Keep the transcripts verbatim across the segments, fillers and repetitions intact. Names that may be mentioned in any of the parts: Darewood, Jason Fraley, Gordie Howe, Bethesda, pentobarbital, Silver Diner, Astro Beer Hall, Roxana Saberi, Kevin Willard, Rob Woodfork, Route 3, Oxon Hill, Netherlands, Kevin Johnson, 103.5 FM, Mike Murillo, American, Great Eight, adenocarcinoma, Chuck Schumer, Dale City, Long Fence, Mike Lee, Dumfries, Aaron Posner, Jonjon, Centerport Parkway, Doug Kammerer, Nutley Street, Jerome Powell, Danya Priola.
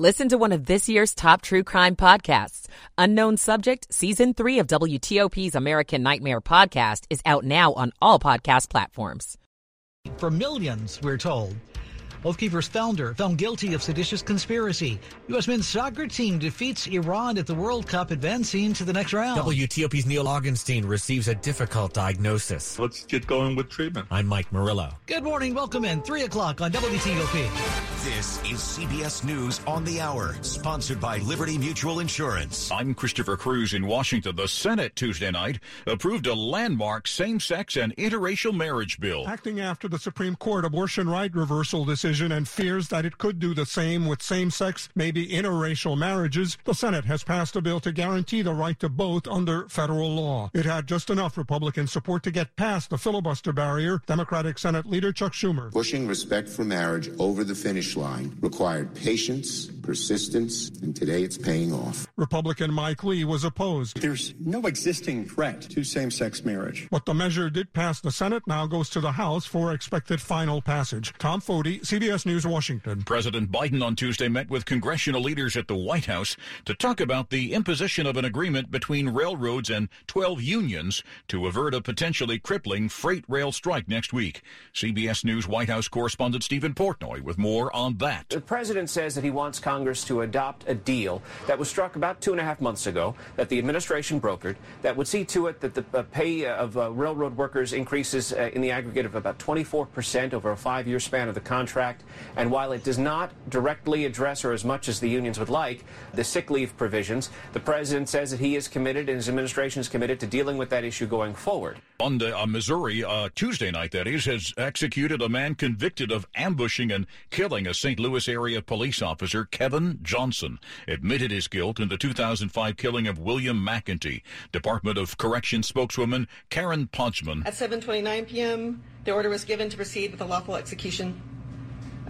Listen to one of this year's top true crime podcasts. Unknown Subject, Season three of W T O P's American Nightmare podcast is out now on all podcast platforms. For millions, we're told. Oathkeeper's founder found guilty of seditious conspiracy. U S men's soccer team defeats Iran at the World Cup, advancing to the next round. W T O P's Neil Augenstein receives a difficult diagnosis. Let's get going with treatment. I'm Mike Murillo. Good morning. Welcome in. three o'clock on W T O P. This is C B S News on the Hour, sponsored by Liberty Mutual Insurance. I'm Christopher Cruz in Washington. The Senate Tuesday night approved a landmark same-sex and interracial marriage bill. Acting after the Supreme Court abortion right reversal decision and fears that it could do the same with same-sex, maybe interracial marriages, the Senate has passed a bill to guarantee the right to both under federal law. It had just enough Republican support to get past the filibuster barrier. Democratic Senate Leader Chuck Schumer. Pushing respect for marriage over the finish line required patience, persistence, and today it's paying off. Republican Mike Lee was opposed. There's no existing threat to same-sex marriage. But the measure did pass the Senate, now goes to the House for expected final passage. Tom Foti, C B S News, Washington. President Biden on Tuesday met with congressional leaders at the White House to talk about the imposition of an agreement between railroads and twelve unions to avert a potentially crippling freight rail strike next week. C B S News White House correspondent Stephen Portnoy with more on that. The president says that he wants Congress to adopt a deal that was struck about two and a half months ago that the administration brokered that would see to it that the uh, pay of uh, railroad workers increases uh, in the aggregate of about twenty-four percent over a five-year span of the contract. And while it does not directly address, or as much as the unions would like, the sick leave provisions, the president says that he is committed and his administration is committed to dealing with that issue going forward. On the, uh, Missouri, uh, Tuesday night, that is, has executed a man convicted of ambushing and killing a Saint Louis area police officer. Kevin Johnson admitted his guilt in the two thousand five killing of William McEntee. Department of Corrections spokeswoman Karen Potschman. At seven twenty-nine p.m., the order was given to proceed with a lawful execution.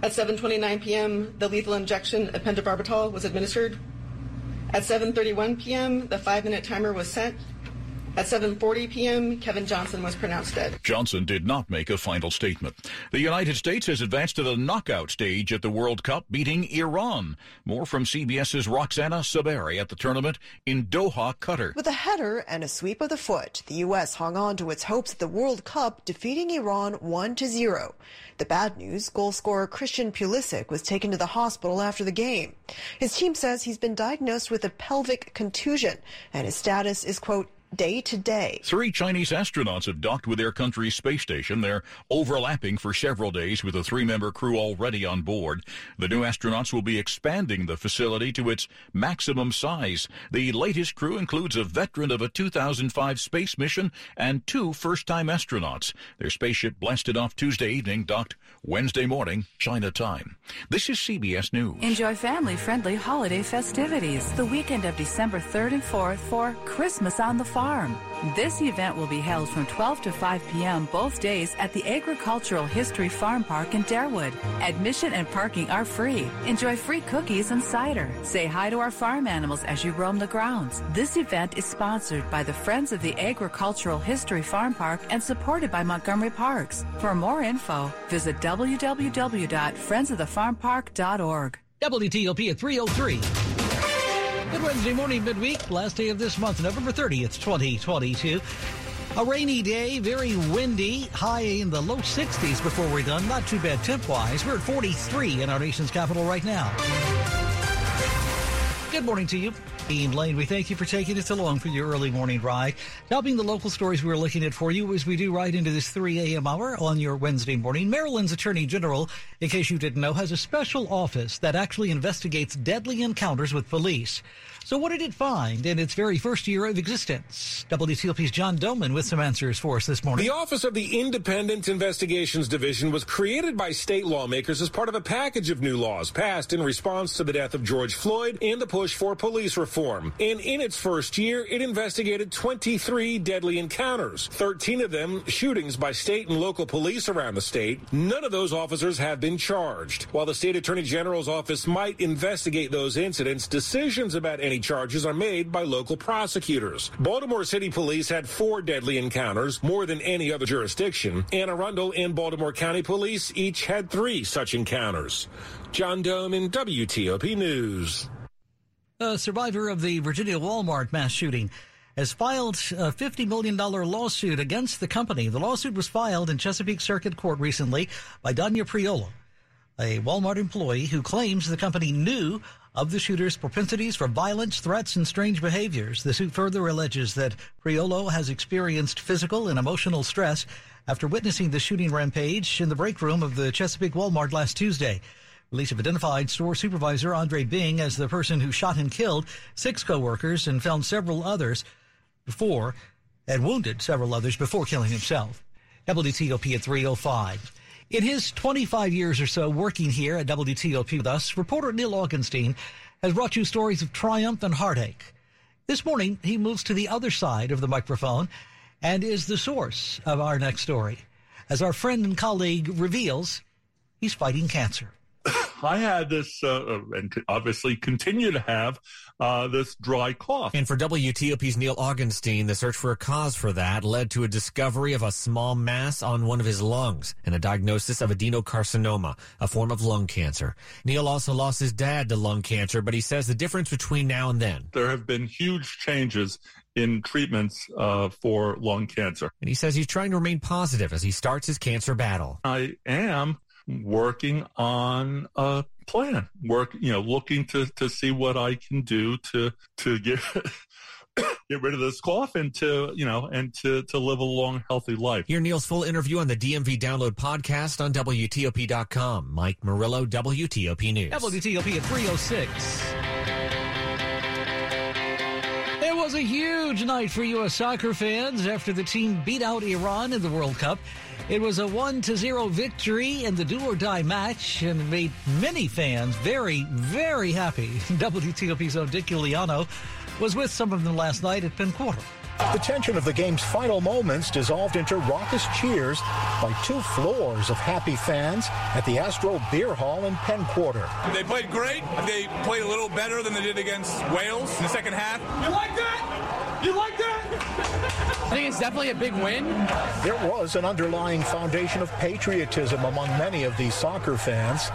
At seven twenty-nine p.m., the lethal injection of pentobarbital was administered. At seven thirty-one p.m., the five-minute timer was set. At seven forty p.m., Kevin Johnson was pronounced dead. Johnson did not make a final statement. The United States has advanced to the knockout stage at the World Cup, beating Iran. More from CBS's Roxana Saberi at the tournament in Doha, Qatar. With a header and a sweep of the foot, the U S hung on to its hopes at the World Cup, defeating Iran one to zero. The bad news, goal scorer Christian Pulisic was taken to the hospital after the game. His team says he's been diagnosed with a pelvic contusion, and his status is, quote, day to day. Three Chinese astronauts have docked with their country's space station. They're overlapping for several days with a three-member crew already on board. The new astronauts will be expanding the facility to its maximum size. The latest crew includes a veteran of a two thousand five space mission and two first-time astronauts. Their spaceship blasted off Tuesday evening, docked Wednesday morning, China time. This is C B S News. Enjoy family-friendly holiday festivities the weekend of December third and fourth for Christmas on the Farm. Farm. This event will be held from twelve to five p.m. both days at the Agricultural History Farm Park in Darewood. Admission and parking are free. Enjoy free cookies and cider. Say hi to our farm animals as you roam the grounds. This event is sponsored by the Friends of the Agricultural History Farm Park and supported by Montgomery Parks. For more info, visit w w w dot friends of the farm park dot org. W T O P at three oh three. Good Wednesday morning, midweek, last day of this month, November thirtieth, twenty twenty-two. A rainy day, very windy, high in the low sixties before we're done. Not too bad temp-wise. We're at forty-three in our nation's capital right now. Good morning to you. Ian Lane, we thank you for taking us along for your early morning ride. Now being the local stories we're looking at for you as we do right into this three a.m. hour on your Wednesday morning. Maryland's Attorney General, in case you didn't know, has a special office that actually investigates deadly encounters with police. So what did it find in its very first year of existence? W T O P's John Doman with some answers for us this morning. The Office of the Independent Investigations Division was created by state lawmakers as part of a package of new laws passed in response to the death of George Floyd and the push for police reform. reform. And in its first year, it investigated twenty-three deadly encounters, thirteen of them shootings by state and local police around the state. None of those officers have been charged. While the state attorney general's office might investigate those incidents, decisions about any charges are made by local prosecutors. Baltimore City Police had four deadly encounters, more than any other jurisdiction. Anne Arundel and Baltimore County Police each had three such encounters. John Dome in W T O P News. A survivor of the Virginia Walmart mass shooting has filed a fifty million dollars lawsuit against the company. The lawsuit was filed in Chesapeake Circuit Court recently by Danya Priola, a Walmart employee who claims the company knew of the shooter's propensities for violence, threats, and strange behaviors. The suit further alleges that Priolo has experienced physical and emotional stress after witnessing the shooting rampage in the break room of the Chesapeake Walmart last Tuesday. Police have identified store supervisor Andre Bing as the person who shot and killed six co-workers and found several others before and wounded several others before killing himself. W T O P at three oh five. In his twenty-five years or so working here at W T O P with us, reporter Neil Augenstein has brought you stories of triumph and heartache. This morning, he moves to the other side of the microphone and is the source of our next story. As our friend and colleague reveals, he's fighting cancer. I had this, uh, and obviously continue to have, uh, this dry cough. And for W T O P's Neil Augenstein, the search for a cause for that led to a discovery of a small mass on one of his lungs and a diagnosis of adenocarcinoma, a form of lung cancer. Neil also lost his dad to lung cancer, but he says the difference between now and then. There have been huge changes in treatments uh, for lung cancer. And he says he's trying to remain positive as he starts his cancer battle. I am working on a plan, work, you know, looking to, to see what I can do to, to get, get rid of this cough and to, you know, and to, to live a long, healthy life. Hear Neil's full interview on the D M V Download podcast on W T O P dot com. Mike Murillo, W T O P News. W T O P at three oh six. It was a huge night for U S soccer fans after the team beat out Iran in the World Cup. It was a one to zero victory in the do-or-die match and made many fans very, very happy. W T O P's own Dick Uliano was with some of them last night at Penn Quarter. The tension of the game's final moments dissolved into raucous cheers by two floors of happy fans at the Astro Beer Hall in Penn Quarter. They played great. They played a little better than they did against Wales in the second half. You like that? You like that? I think it's definitely a big win. There was an underlying foundation of patriotism among many of these soccer fans.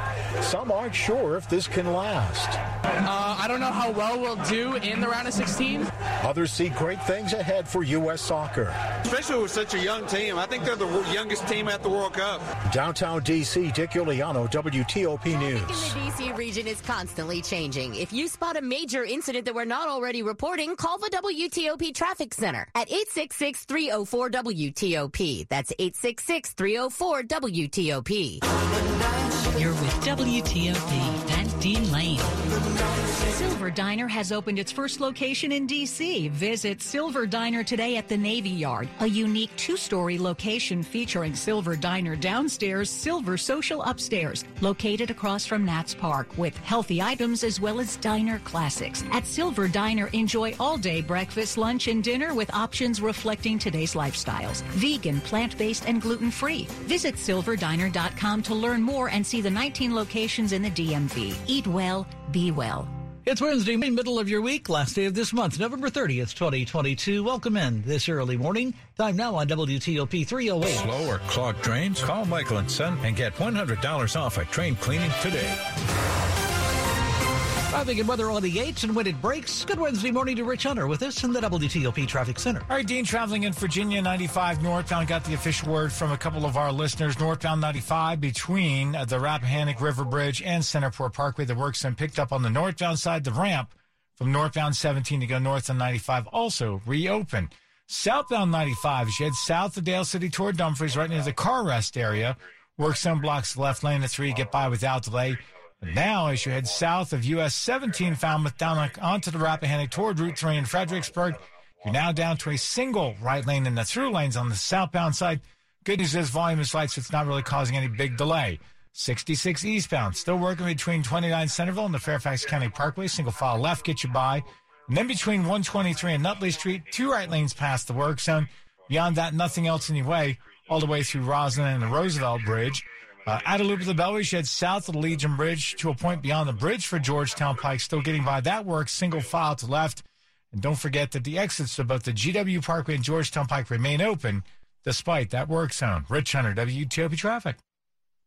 Some aren't sure if this can last. Uh, I don't know how well we'll do in the round of sixteen. Others see great things ahead for U S soccer. Especially with such a young team. I think they're the youngest team at the World Cup. Downtown D C, Dick Uliano, W T O P News. Traffic in the D C region is constantly changing. If you spot a major incident that we're not already reporting, call the W T O P Traffic Center at eight six six, three oh four, W T O P. That's eight six six, three oh four, W T O P. You're with W T O P and Dean Lane. Silver Diner has opened its first location in D C. Visit Silver Diner today at the Navy Yard, a unique two-story location featuring Silver Diner downstairs, Silver Social upstairs, located across from Nats Park with healthy items as well as diner classics. At Silver Diner, enjoy all-day breakfast, lunch, and dinner with options reflecting today's lifestyles, vegan, plant-based, and gluten-free. Visit silver diner dot com to learn more and see the nineteen locations in the D M V. Eat well, be well. It's Wednesday, middle of your week, last day of this month, November thirtieth, twenty twenty-two. Welcome in this early morning. Time now on W T O P three oh eight. Slow or clogged drains? Call Michael and Son and get one hundred dollars off a drain cleaning today. Traffic and weather on the eights, and when it breaks, good Wednesday morning to Rich Hunter with us in the W T O P Traffic Center. All right, Dean, traveling in Virginia, ninety-five northbound, got the official word from a couple of our listeners. Northbound ninety-five between the Rappahannock River Bridge and Centerport Parkway. The work's been picked up on the northbound side. The ramp from northbound seventeen to go north on ninety-five also reopened. Southbound ninety-five, as you head south of Dale City toward Dumfries, right near the car rest area. Work some blocks left lane of three, get by without delay. Now, as you head south of U S seventeen, Falmouth, down onto the Rappahannock toward Route three in Fredericksburg, you're now down to a single right lane in the through lanes on the southbound side. Good news is volume is light, so it's not really causing any big delay. sixty-six eastbound, still working between twenty-nine Centerville and the Fairfax County Parkway. Single file left, get you by. And then between one twenty-three and Nutley Street, two right lanes past the work zone. Beyond that, nothing else in your way, all the way through Roslyn and the Roosevelt Bridge. Uh, at a loop of the Beltway, you head south of the Legion Bridge to a point beyond the bridge for Georgetown Pike. Still getting by that work, single file to left. And don't forget that the exits to both the G W Parkway and Georgetown Pike remain open despite that work zone. Rich Hunter, W T O P Traffic.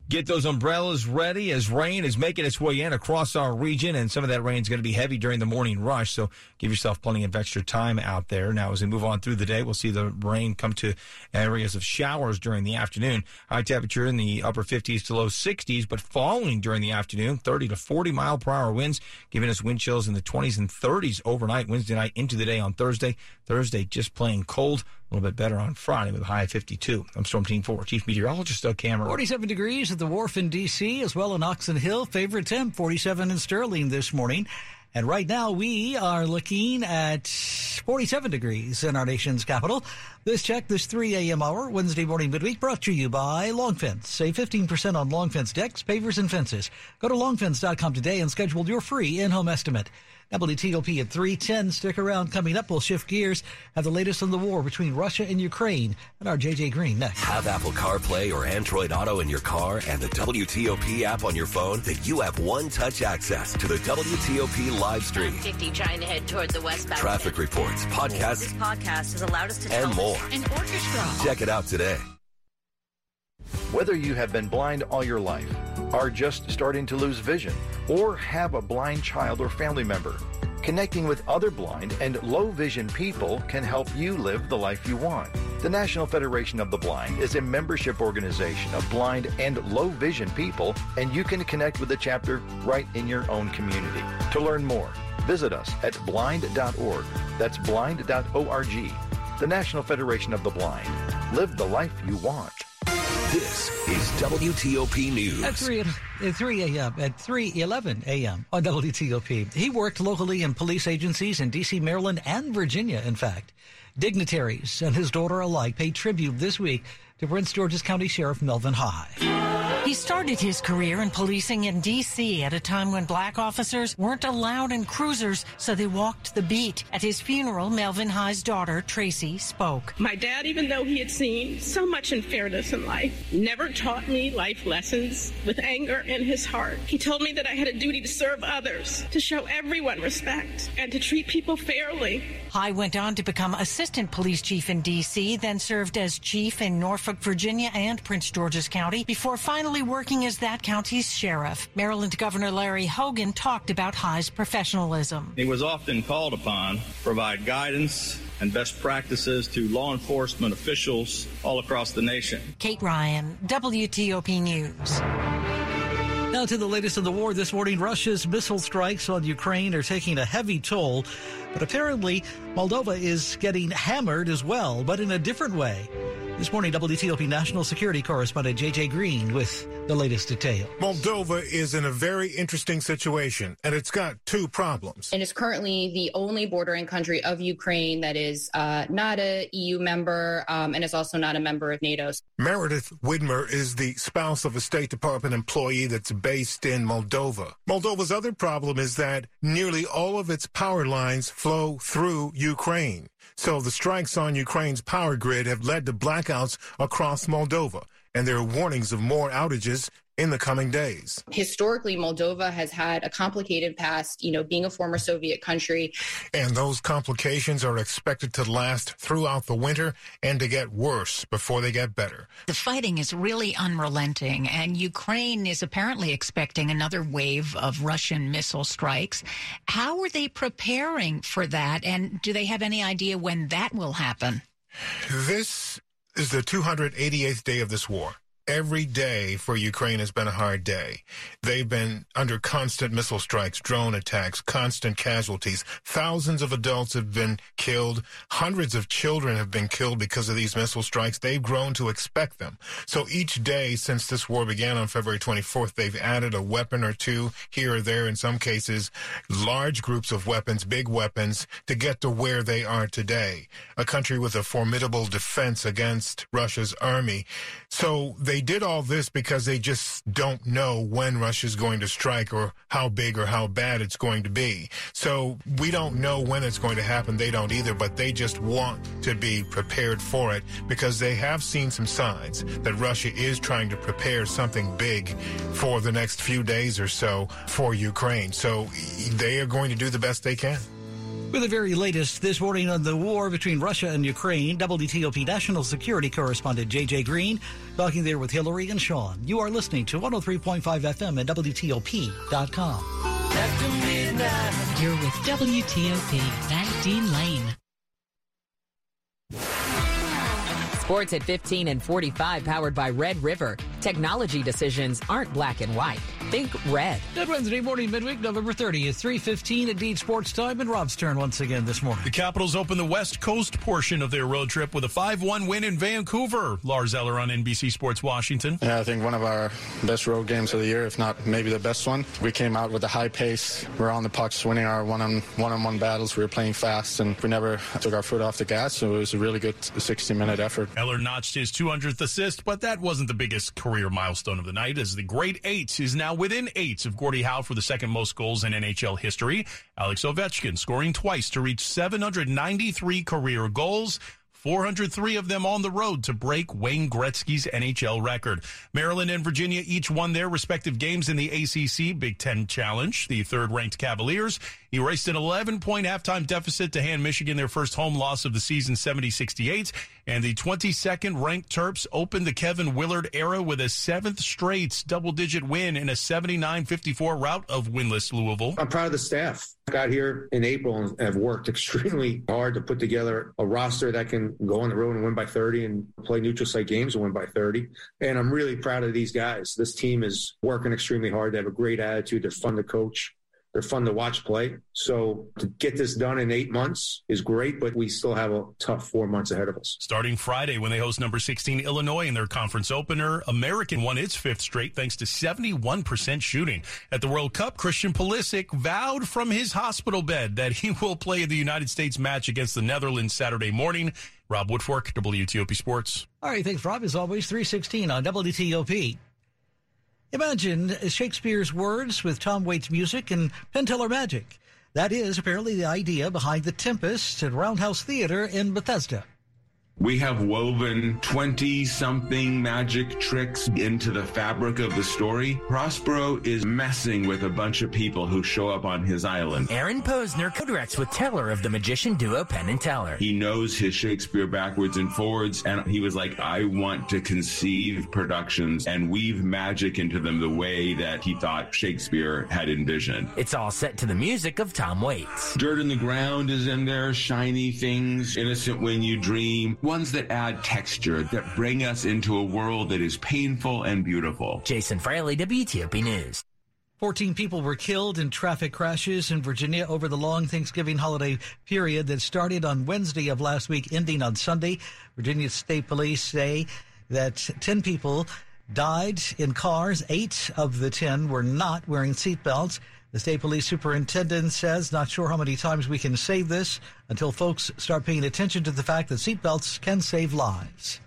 Get those umbrellas ready as rain is making its way in across our region, and some of that rain is going to be heavy during the morning rush, so give yourself plenty of extra time out there. Now, as we move on through the day, we'll see the rain come to areas of showers during the afternoon. High temperature in the upper fifties to low sixties, but falling during the afternoon, thirty to forty mile per hour winds, giving us wind chills in the twenties and thirties overnight, Wednesday night into the day on Thursday. Thursday just plain cold. A little bit better on Friday with a high of fifty-two. I'm Storm Team four, Chief Meteorologist Doug Cameron. forty-seven degrees at the Wharf in D C as well in Oxon Hill. Favorite temp, forty-seven in Sterling this morning. And right now we are looking at forty-seven degrees in our nation's capital. This check, this three a.m. hour, Wednesday morning midweek, brought to you by Long Fence. Save fifteen percent on Long Fence decks, pavers, and fences. Go to long fence dot com today and schedule your free in-home estimate. W T O P at three ten. Stick around. Coming up, we'll shift gears, have the latest on the war between Russia and Ukraine, and our J J. Green next. Have Apple CarPlay or Android Auto in your car and the W T O P app on your phone that you have one-touch access to the W T O P live stream. fifty trying to head toward the westbound. Traffic reports, podcasts. This podcast has allowed us to and more. An orchestra. Check it out today. Whether you have been blind all your life, are just starting to lose vision, or have a blind child or family member, connecting with other blind and low vision people can help you live the life you want. The National Federation of the Blind is a membership organization of blind and low vision people, and you can connect with the chapter right in your own community. To learn more, visit us at blind dot org. That's blind dot org. The National Federation of the Blind. Live the life you want. This is W T O P News. At three a.m. at three eleven a.m. on W T O P. He worked locally in police agencies in D C, Maryland, and Virginia, in fact. Dignitaries and his daughter alike paid tribute this week to Prince George's County Sheriff Melvin High. He started his career in policing in D C at a time when black officers weren't allowed in cruisers, so they walked the beat. At his funeral, Melvin High's daughter, Tracy, spoke. My dad, even though he had seen so much unfairness in life, never taught me life lessons with anger in his heart. He told me that I had a duty to serve others, to show everyone respect, and to treat people fairly. High went on to become assistant police chief in D C, then served as chief in Norfolk, Virginia, and Prince George's County before finally working as that county's sheriff. Maryland Governor Larry Hogan talked about High's professionalism. He was often called upon to provide guidance and best practices to law enforcement officials all across the nation. Kate Ryan, W T O P News. Now to the latest in the war this morning. Russia's missile strikes on Ukraine are taking a heavy toll, but apparently Moldova is getting hammered as well, but in a different way. This morning, W T O P National Security Correspondent J J. Green with the latest detail. Moldova is in a very interesting situation, and it's got two problems. And it's currently the only bordering country of Ukraine that is uh, not a E U member, um, and is also not a member of NATO. Meredith Widmer is the spouse of a State Department employee that's based in Moldova. Moldova's other problem is that nearly all of its power lines flow through Ukraine. So the strikes on Ukraine's power grid have led to blackouts across Moldova, and there are warnings of more outages in the coming days. Historically, Moldova has had a complicated past, you know, being a former Soviet country. And those complications are expected to last throughout the winter and to get worse before they get better. The fighting is really unrelenting, and Ukraine is apparently expecting another wave of Russian missile strikes. How are they preparing for that, and do they have any idea when that will happen? This is the two hundred eighty-eighth day of this war. Every day for Ukraine has been a hard day. They've been under constant missile strikes, drone attacks, constant casualties. Thousands of adults have been killed. Hundreds of children have been killed because of these missile strikes. They've grown to expect them. So each day since this war began on February twenty-fourth, they've added a weapon or two here or there, in some cases, large groups of weapons, big weapons, to get to where they are today. A country with a formidable defense against Russia's army. So they they did all this because they just don't know when Russia's going to strike or how big or how bad it's going to be. So we don't know when it's going to happen. They don't either, but they just want to be prepared for it because they have seen some signs that Russia is trying to prepare something big for the next few days or so for Ukraine. So they are going to do the best they can. With the very latest this morning on the war between Russia and Ukraine, W T O P National Security Correspondent J J. Green talking there with Hillary and Sean. You are listening to one oh three point five F M at W T O P dot com. After midnight. You're with W T O P, that's Dean Lane. Sports at fifteen and forty-five, powered by Red River. Technology decisions aren't black and white. Think red. Good Wednesday morning, midweek, November thirtieth, three fifteen at Dean Sports Time, and Rob's turn once again this morning. The Capitals open the West Coast portion of their road trip with a five one win in Vancouver. Lars Eller on N B C Sports Washington. Yeah, I think one of our best road games of the year, if not maybe the best one. We came out with a high pace. We were on the pucks, winning our one-on, one-on-one battles. We were playing fast, and we never took our foot off the gas, so it was a really good sixty-minute effort. Eller notched his two hundredth assist, but that wasn't the biggest career milestone of the night, as the Great Eight is now within eight of Gordie Howe for the second most goals in N H L history. Alex Ovechkin scoring twice to reach seven hundred ninety-three career goals, four hundred three of them on the road to break Wayne Gretzky's N H L record. Maryland and Virginia each won their respective games in the A C C Big Ten Challenge. The third-ranked Cavaliers erased an eleven-point halftime deficit to hand Michigan their first home loss of the season, seventy sixty-eight. And the twenty-second-ranked Terps opened the Kevin Willard era with a seventh straight double-digit win in a seventy-nine fifty-four rout of winless Louisville. I'm proud of the staff. I got here in April and have worked extremely hard to put together a roster that can go on the road and win by thirty and play neutral site games and win by thirty. And I'm really proud of these guys. This team is working extremely hard. They have a great attitude. They're fun to coach. They're fun to watch play. So to get this done in eight months is great, but we still have a tough four months ahead of us. Starting Friday when they host number sixteen Illinois in their conference opener, American won its fifth straight thanks to seventy-one percent shooting. At the World Cup, Christian Pulisic vowed from his hospital bed that he will play the United States match against the Netherlands Saturday morning. Rob Woodfork, W T O P Sports. All right, thanks, Rob. As always, three sixteen on W T O P. Imagine Shakespeare's words with Tom Waits music and Penn Teller magic. That is apparently the idea behind The Tempest at Roundhouse Theater in Bethesda. We have woven twenty-something magic tricks into the fabric of the story. Prospero is messing with a bunch of people who show up on his island. Aaron Posner co-directs with Teller of the magician duo Penn and Teller. He knows his Shakespeare backwards and forwards, and he was like, I want to conceive productions and weave magic into them the way that he thought Shakespeare had envisioned. It's all set to the music of Tom Waits. Dirt in the ground is in there, shiny things, innocent when you dream, ones that add texture, that bring us into a world that is painful and beautiful. Jason Fraley, W T O P News. fourteen people were killed in traffic crashes in Virginia over the long Thanksgiving holiday period that started on Wednesday of last week, ending on Sunday. Virginia State Police say that ten people died in cars. Eight of the ten were not wearing seatbelts. The state police superintendent says, not sure how many times we can say this until folks start paying attention to the fact that seatbelts can save lives.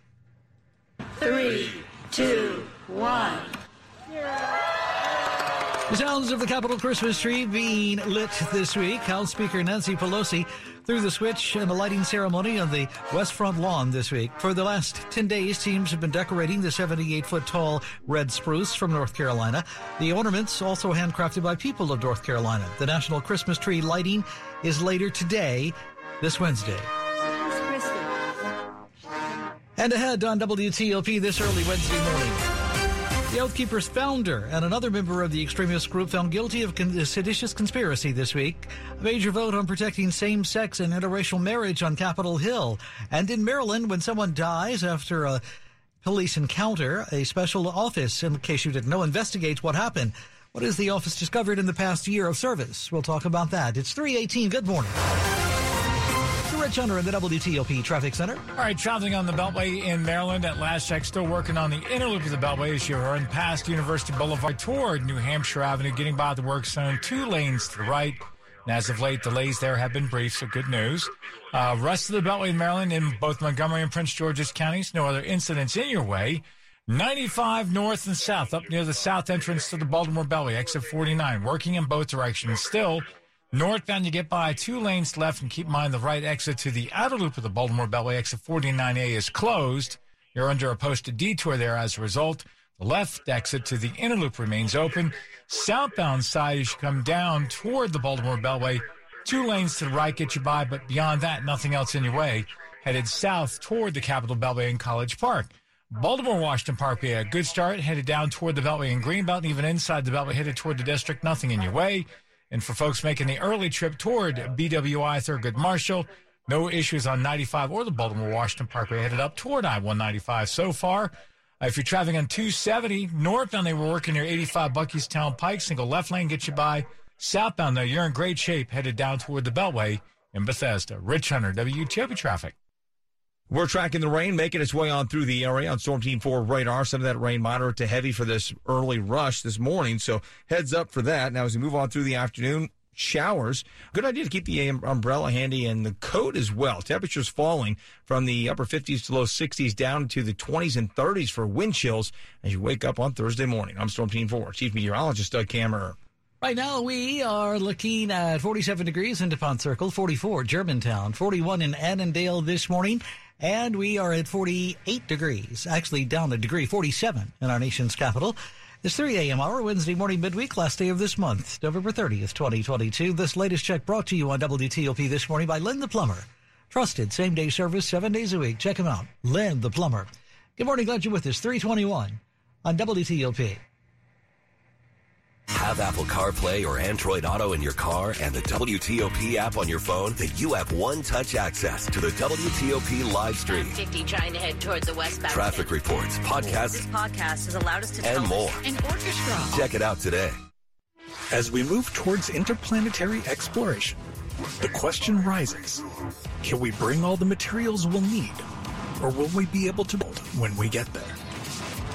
Three, two, one. The sounds of the Capitol Christmas tree being lit this week. House Speaker Nancy Pelosi threw the switch in a lighting ceremony on the West Front lawn this week. For the last ten days, teams have been decorating the seventy-eight-foot-tall red spruce from North Carolina. The ornaments also handcrafted by people of North Carolina. The National Christmas Tree lighting is later today, this Wednesday. And ahead on W T O P this early Wednesday morning. The Oathkeeper's founder and another member of the extremist group found guilty of con- seditious conspiracy this week. A major vote on protecting same-sex and interracial marriage on Capitol Hill. And in Maryland, when someone dies after a police encounter, a special office, in case you didn't know, investigates what happened. What has the office discovered in the past year of service? We'll talk about that. It's three eighteen. Good morning. Rich Hunter in the W T O P Traffic Center. All right, traffic on the Beltway in Maryland at last check. Still working on the inner loop of the Beltway as you run past University Boulevard toward New Hampshire Avenue, getting by the work zone, two lanes to the right. And as of late, delays there have been brief, so good news. Uh, rest of the Beltway in Maryland in both Montgomery and Prince George's counties. No other incidents in your way. ninety-five north and south, up near the south entrance to the Baltimore Beltway, exit forty-nine, working in both directions. Still, northbound, you get by two lanes left, and keep in mind the right exit to the outer loop of the Baltimore Beltway, exit forty-nine A, is closed. You're under a posted detour there as a result. The left exit to the inner loop remains open. Southbound side, as you come down toward the Baltimore Beltway, two lanes to the right get you by, but beyond that, nothing else in your way. Headed south toward the Capitol Beltway and College Park. Baltimore Washington Parkway, a good start. Headed down toward the Beltway and Greenbelt, and even inside the Beltway, headed toward the district, nothing in your way. And for folks making the early trip toward B W I Thurgood Marshall, no issues on ninety-five or the Baltimore Washington Parkway, headed up toward I one ninety-five so far. If you're traveling on two seventy northbound, they were working near eighty-five Buckystown Pike. Single left lane gets you by. Southbound, though, you're in great shape, headed down toward the Beltway in Bethesda. Rich Hunter, W T O P traffic. We're tracking the rain making its way on through the area on Storm Team four radar. Some of that rain moderate to heavy for this early rush this morning, so heads up for that. Now, as we move on through the afternoon, showers. Good idea to keep the umbrella handy and the coat as well. Temperatures falling from the upper fifties to low sixties down to the twenties and thirties for wind chills as you wake up on Thursday morning. I'm Storm Team four Chief Meteorologist Doug Kammerer. Right now, we are looking at forty-seven degrees in DuPont Circle, forty-four Germantown, forty-one in Annandale this morning, and we are at forty-eight degrees, actually down a degree, forty-seven in our nation's capital. It's three a.m. hour, Wednesday morning, midweek, last day of this month, November thirtieth, twenty twenty-two. This latest check brought to you on W T O P this morning by Lynn the Plumber. Trusted same-day service, seven days a week. Check him out, Lynn the Plumber. Good morning, glad you're with us, three twenty-one on W T O P. Have Apple CarPlay or Android Auto in your car and the W T O P app on your phone, then you have one-touch access to the W T O P live stream. fifty trying to head towards the westbound. Traffic reports, podcasts. This podcast has allowed us to and more. An orchestra. Check it out today. As we move towards interplanetary exploration, the question rises: can we bring all the materials we'll need, or will we be able to build when we get there?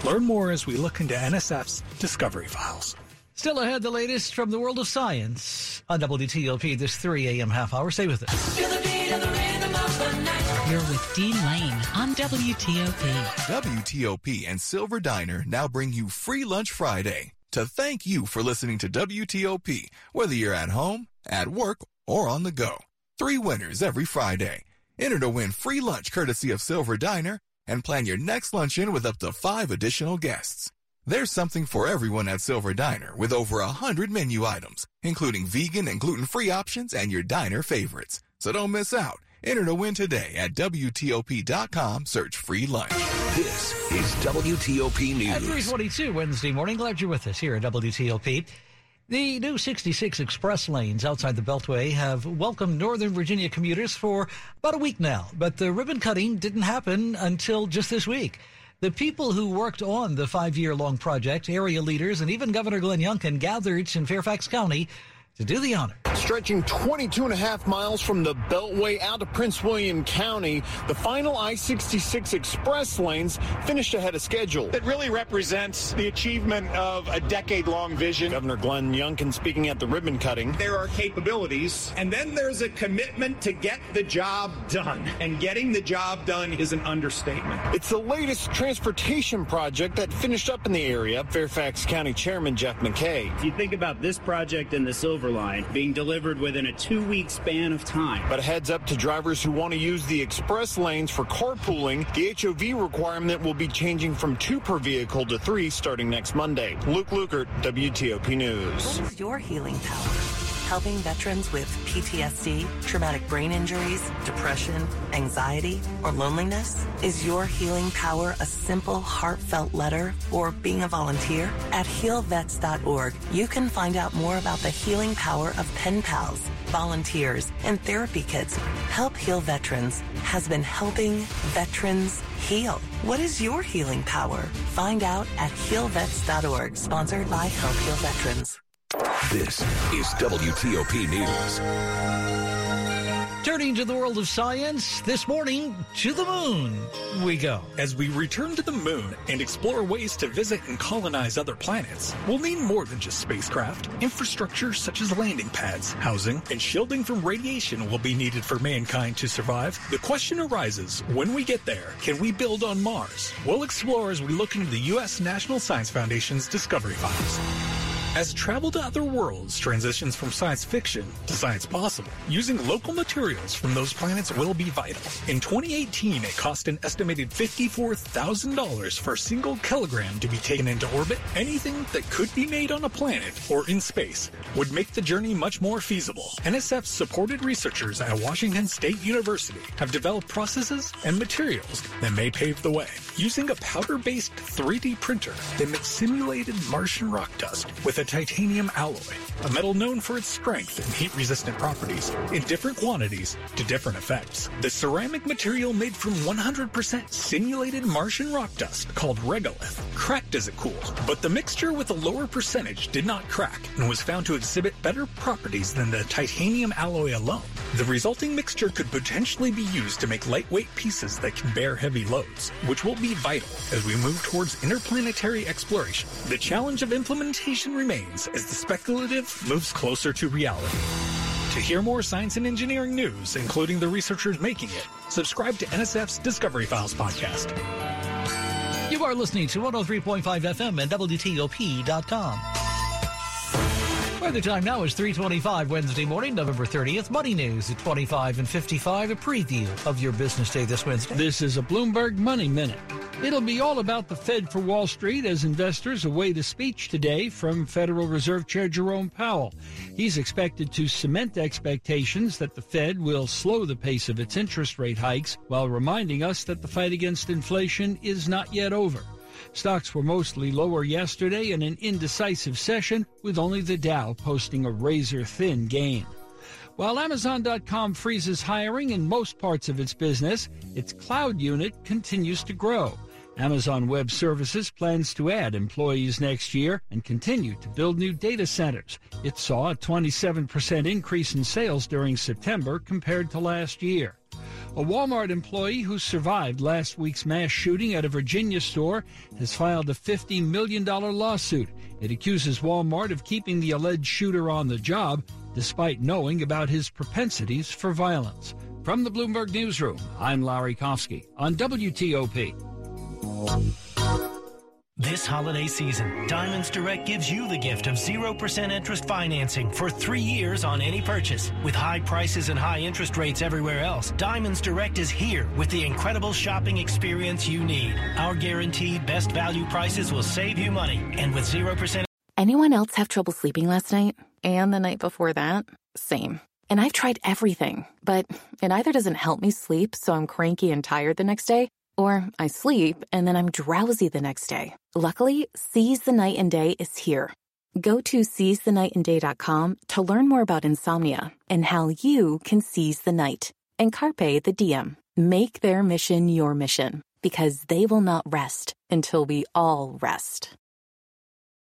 Learn more as we look into N S F's Discovery Files. Still ahead, the latest from the world of science on W T O P this three a.m. half hour. Stay with us. You're the beat of the rhythm of the night. You're with Dean Lane on W T O P. W T O P and Silver Diner now bring you Free Lunch Friday to thank you for listening to W T O P, whether you're at home, at work, or on the go. Three winners every Friday. Enter to win free lunch courtesy of Silver Diner and plan your next luncheon with up to five additional guests. There's something for everyone at Silver Diner with over one hundred menu items, including vegan and gluten-free options and your diner favorites. So don't miss out. Enter to win today at W T O P dot com. Search free lunch. This is W T O P News. At three twenty-two Wednesday morning, glad you're with us here at W T O P. The new sixty-six express lanes outside the Beltway have welcomed Northern Virginia commuters for about a week now, but the ribbon cutting didn't happen until just this week. The people who worked on the five-year-long project, area leaders, and even Governor Glenn Youngkin gathered in Fairfax County to do the honor. Stretching twenty-two and a half miles from the Beltway out to Prince William County, the final I sixty-six express lanes finished ahead of schedule. It really represents the achievement of a decade-long vision. Governor Glenn Youngkin speaking at the ribbon cutting. There are capabilities, and then there's a commitment to get the job done. And getting the job done is an understatement. It's the latest transportation project that finished up in the area. Fairfax County Chairman Jeff McKay. If you think about this project and the Silver Line being delivered delivered within a two-week span of time. But a heads up to drivers who want to use the express lanes for carpooling, the H O V requirement will be changing from two per vehicle to three starting next Monday. Luke Lukert, W T O P News. What is your healing power? Helping veterans with P T S D, traumatic brain injuries, depression, anxiety, or loneliness? Is your healing power a simple, heartfelt letter or being a volunteer? At heal vets dot org, you can find out more about the healing power of pen pals, volunteers, and therapy kits. Help Heal Veterans has been helping veterans heal. What is your healing power? Find out at heal vets dot org, sponsored by Help Heal Veterans. This is W T O P News. Journey into the world of science. This morning, to the moon we go. As we return to the moon and explore ways to visit and colonize other planets, we'll need more than just spacecraft. Infrastructure such as landing pads, housing, and shielding from radiation will be needed for mankind to survive. The question arises, when we get there, can we build on Mars? We'll explore as we look into the U S National Science Foundation's Discovery Files. As travel to other worlds transitions from science fiction to science possible, using local materials from those planets will be vital. In twenty eighteen, it cost an estimated fifty-four thousand dollars for a single kilogram to be taken into orbit. Anything that could be made on a planet or in space would make the journey much more feasible. N S F-supported researchers at Washington State University have developed processes and materials that may pave the way. Using a powder-based three D printer, they mix simulated Martian rock dust with a titanium alloy, a metal known for its strength and heat-resistant properties, in different quantities to different effects. The ceramic material made from one hundred percent simulated Martian rock dust, called regolith, cracked as it cooled, but the mixture with a lower percentage did not crack and was found to exhibit better properties than the titanium alloy alone. The resulting mixture could potentially be used to make lightweight pieces that can bear heavy loads, which will be vital as we move towards interplanetary exploration. The challenge of implementation remains as the speculative moves closer to reality. To hear more science and engineering news, including the researchers making it, subscribe to N S F's Discovery Files podcast. You are listening to one oh three point five F M and W T O P dot com. Weather time now is three twenty-five Wednesday morning, November thirtieth. Money news at twenty-five and fifty-five, a preview of your business day this Wednesday. This is a Bloomberg Money Minute. It'll be all about the Fed for Wall Street as investors await a speech today from Federal Reserve Chair Jerome Powell. He's expected to cement expectations that the Fed will slow the pace of its interest rate hikes while reminding us that the fight against inflation is not yet over. Stocks were mostly lower yesterday in an indecisive session, with only the Dow posting a razor-thin gain. While Amazon dot com freezes hiring in most parts of its business, its cloud unit continues to grow. Amazon Web Services plans to add employees next year and continue to build new data centers. It saw a twenty-seven percent increase in sales during September compared to last year. A Walmart employee who survived last week's mass shooting at a Virginia store has filed a fifty million dollars lawsuit. It accuses Walmart of keeping the alleged shooter on the job, despite knowing about his propensities for violence. From the Bloomberg Newsroom, I'm Larry Kofsky on W T O P. This holiday season, Diamonds Direct gives you the gift of zero percent interest financing for three years on any purchase. With high prices and high interest rates everywhere else, Diamonds Direct is here with the incredible shopping experience you need. Our guaranteed best value prices will save you money. And with zero percent... Anyone else have trouble sleeping last night? And the night before that? Same. And I've tried everything, but it either doesn't help me sleep, so I'm cranky and tired the next day, or I sleep and then I'm drowsy the next day. Luckily, Seize the Night and Day is here. Go to seize the night and day dot com to learn more about insomnia and how you can seize the night. And Carpe the D M. Make their mission your mission, because they will not rest until we all rest.